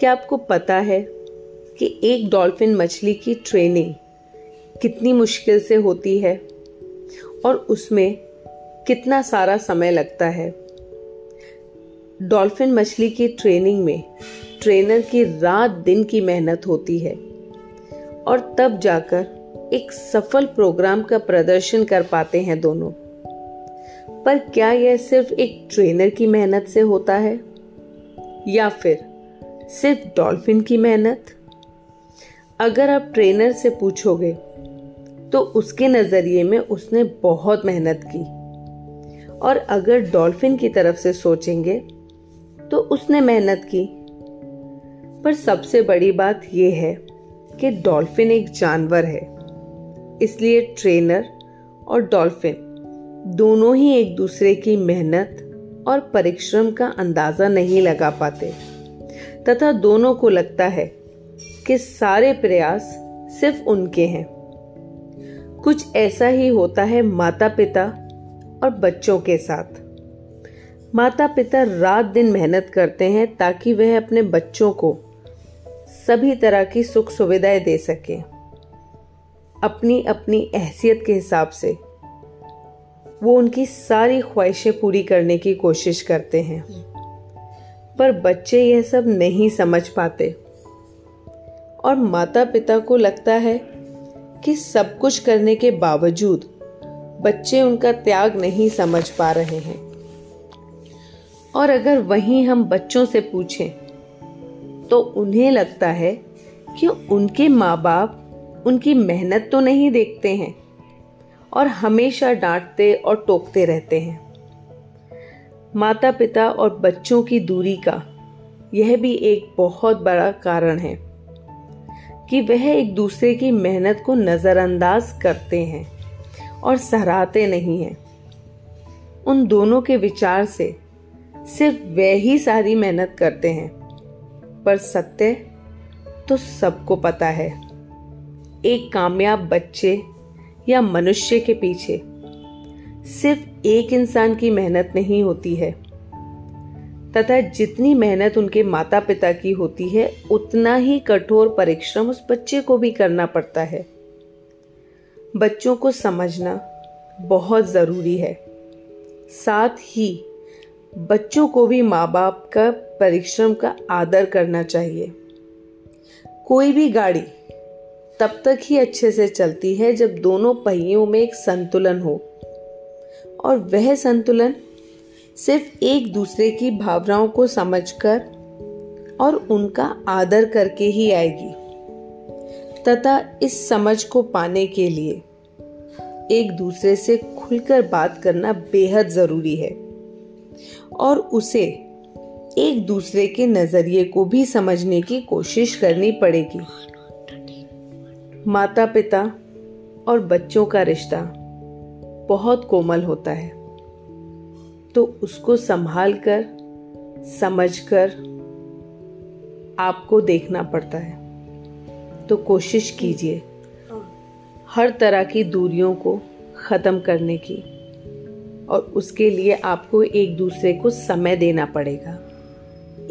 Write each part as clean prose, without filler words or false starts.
क्या आपको पता है कि एक डॉल्फिन मछली की ट्रेनिंग कितनी मुश्किल से होती है और उसमें कितना सारा समय लगता है। डॉल्फिन मछली की ट्रेनिंग में ट्रेनर की रात दिन की मेहनत होती है और तब जाकर एक सफल प्रोग्राम का प्रदर्शन कर पाते हैं दोनों। पर क्या यह सिर्फ एक ट्रेनर की मेहनत से होता है या फिर सिर्फ डॉल्फिन की मेहनत? अगर आप ट्रेनर से पूछोगे तो उसके नज़रिए में उसने बहुत मेहनत की, और अगर डॉल्फिन की तरफ से सोचेंगे तो उसने मेहनत की। पर सबसे बड़ी बात यह है कि डॉल्फिन एक जानवर है, इसलिए ट्रेनर और डॉल्फिन दोनों ही एक दूसरे की मेहनत और परिश्रम का अंदाज़ा नहीं लगा पाते तथा दोनों को लगता है कि सारे प्रयास सिर्फ उनके हैं। कुछ ऐसा ही होता है माता पिता और बच्चों के साथ। माता पिता रात दिन मेहनत करते हैं ताकि वह अपने बच्चों को सभी तरह की सुख सुविधाएं दे सकें। अपनी अपनी हैसियत के हिसाब से वो उनकी सारी ख्वाहिशें पूरी करने की कोशिश करते हैं, पर बच्चे यह सब नहीं समझ पाते और माता पिता को लगता है कि सब कुछ करने के बावजूद बच्चे उनका त्याग नहीं समझ पा रहे हैं। और अगर वहीं हम बच्चों से पूछें तो उन्हें लगता है कि उनके माँ बाप उनकी मेहनत तो नहीं देखते हैं और हमेशा डांटते और टोकते रहते हैं। माता पिता और बच्चों की दूरी का यह भी एक बहुत बड़ा कारण है कि वह एक दूसरे की मेहनत को नज़रअंदाज करते हैं और सराहते नहीं हैं। उन दोनों के विचार से सिर्फ वह ही सारी मेहनत करते हैं, पर सत्य तो सबको पता है। एक कामयाब बच्चे या मनुष्य के पीछे सिर्फ एक इंसान की मेहनत नहीं होती है तथा जितनी मेहनत उनके माता पिता की होती है उतना ही कठोर परिश्रम उस बच्चे को भी करना पड़ता है। बच्चों को समझना बहुत ज़रूरी है, साथ ही बच्चों को भी माँ बाप का परिश्रम का आदर करना चाहिए। कोई भी गाड़ी तब तक ही अच्छे से चलती है जब दोनों पहियों में एक संतुलन हो, और वह संतुलन सिर्फ एक दूसरे की भावनाओं को समझकर और उनका आदर करके ही आएगी। तथा इस समझ को पाने के लिए एक दूसरे से खुलकर बात करना बेहद ज़रूरी है और उसे एक दूसरे के नज़रिए को भी समझने की कोशिश करनी पड़ेगी। माता पिता और बच्चों का रिश्ता बहुत कोमल होता है, तो उसको संभाल कर समझ कर आपको देखना पड़ता है। तो कोशिश कीजिए हर तरह की दूरियों को ख़त्म करने की, और उसके लिए आपको एक दूसरे को समय देना पड़ेगा,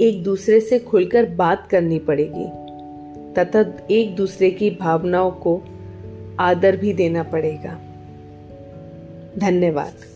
एक दूसरे से खुलकर बात करनी पड़ेगी तथा एक दूसरे की भावनाओं को आदर भी देना पड़ेगा। धन्यवाद।